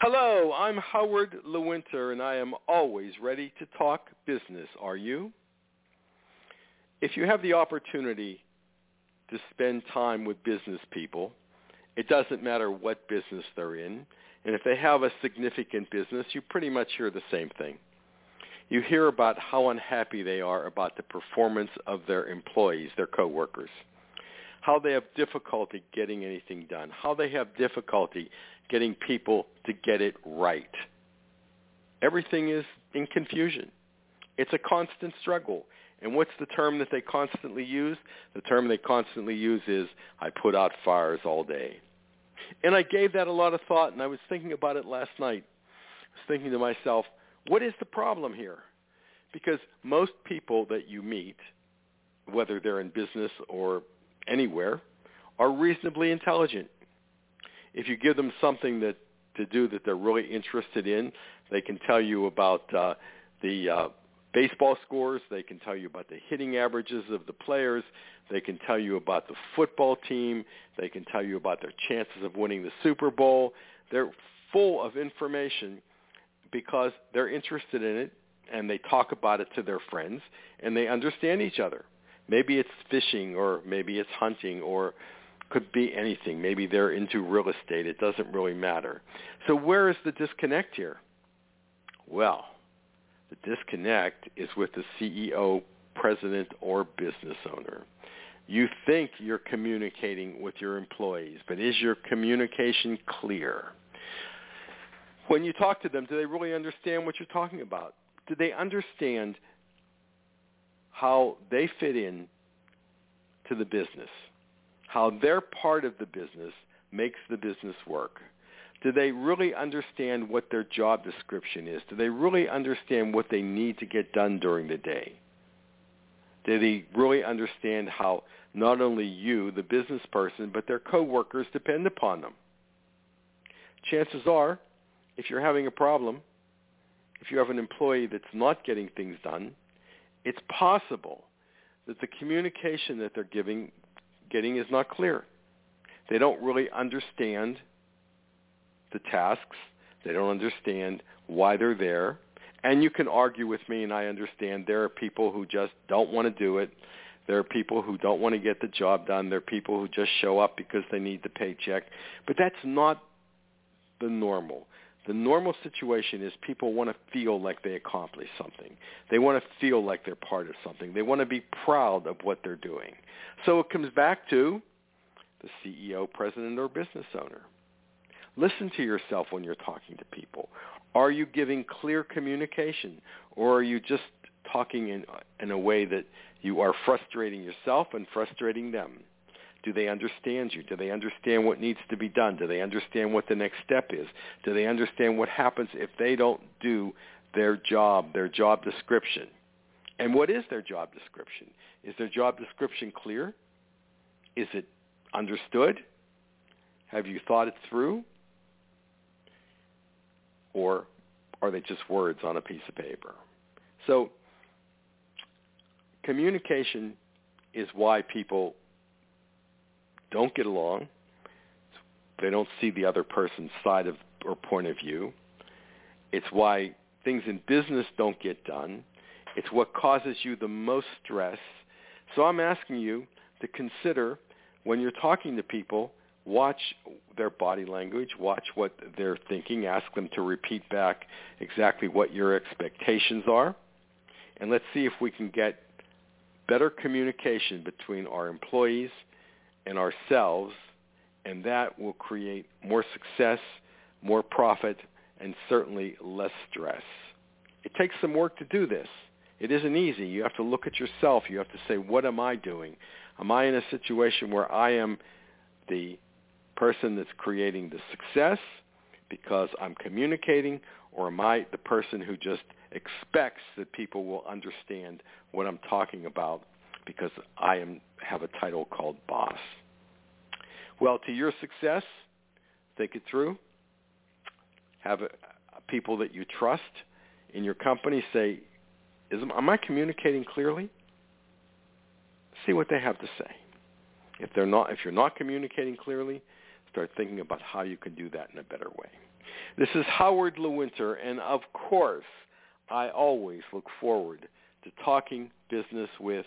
Hello, I'm Howard Lewinter, and I am always ready to talk business. Are you? If you have the opportunity to spend time with business people, it doesn't matter what business they're in, and if they have a significant business, you pretty much hear the same thing. You hear about how unhappy they are about the performance of their employees, their coworkers, how they have difficulty getting anything done, how they have difficulty getting people to get it right. Everything is in confusion. It's a constant struggle. And what's the term that they constantly use? The term they constantly use is, I put out fires all day. And I gave that a lot of thought, and I was thinking about it last night. I was thinking to myself, what is the problem here? Because most people that you meet, whether they're in business or anywhere, are reasonably intelligent. If you give them something that to do that they're really interested in, they can tell you about the baseball scores, they can tell you about the hitting averages of the players, they can tell you about the football team, they can tell you about their chances of winning the Super Bowl. They're full of information because they're interested in it, and they talk about it to their friends, and they understand each other. Maybe it's fishing, or maybe it's hunting, or could be anything. Maybe they're into real estate. It doesn't really matter. So where is the disconnect here? Well, the disconnect is with the CEO, president, or business owner. You think you're communicating with your employees, but is your communication clear? When you talk to them, do they really understand what you're talking about? Do they understand how they fit in to the business, how their part of the business makes the business work? Do they really understand what their job description is? Do they really understand what they need to get done during the day? Do they really understand how not only you, the business person, but their coworkers depend upon them? Chances are, if you're having a problem, if you have an employee that's not getting things done, it's possible that the communication that they're getting is not clear. They don't really understand the tasks, they don't understand why they're there, and you can argue with me, and I understand there are people who just don't want to do it, there are people who don't want to get the job done, there are people who just show up because they need the paycheck, but that's not the normal. The normal situation is people want to feel like they accomplished something. They want to feel like they're part of something. They want to be proud of what they're doing. So it comes back to the CEO, president, or business owner. Listen to yourself when you're talking to people. Are you giving clear communication, or are you just talking in a way that you are frustrating yourself and frustrating them? Do they understand you? Do they understand what needs to be done? Do they understand what the next step is? Do they understand what happens if they don't do their job description? And what is their job description? Is their job description clear? Is it understood? Have you thought it through? Or are they just words on a piece of paper? So communication is why people don't get along. They don't see the other person's side of or point of view. It's why things in business don't get done. It's what causes you the most stress. So I'm asking you to consider when you're talking to people, watch their body language, watch what they're thinking, ask them to repeat back exactly what your expectations are, and let's see if we can get better communication between our employees and ourselves, and that will create more success, more profit, and certainly less stress. It takes some work to do this. It isn't easy. You have to look at yourself. You have to say, what am I doing? Am I in a situation where I am the person that's creating the success, because I'm communicating, or am I the person who just expects that people will understand what I'm talking about because I have a title called boss? Well, to your success, think it through. Have people that you trust in your company say, am I communicating clearly? See what they have to say. If you're not communicating clearly, start thinking about how you can do that in a better way. This is Howard Lewinter, and of course, I always look forward to talking business with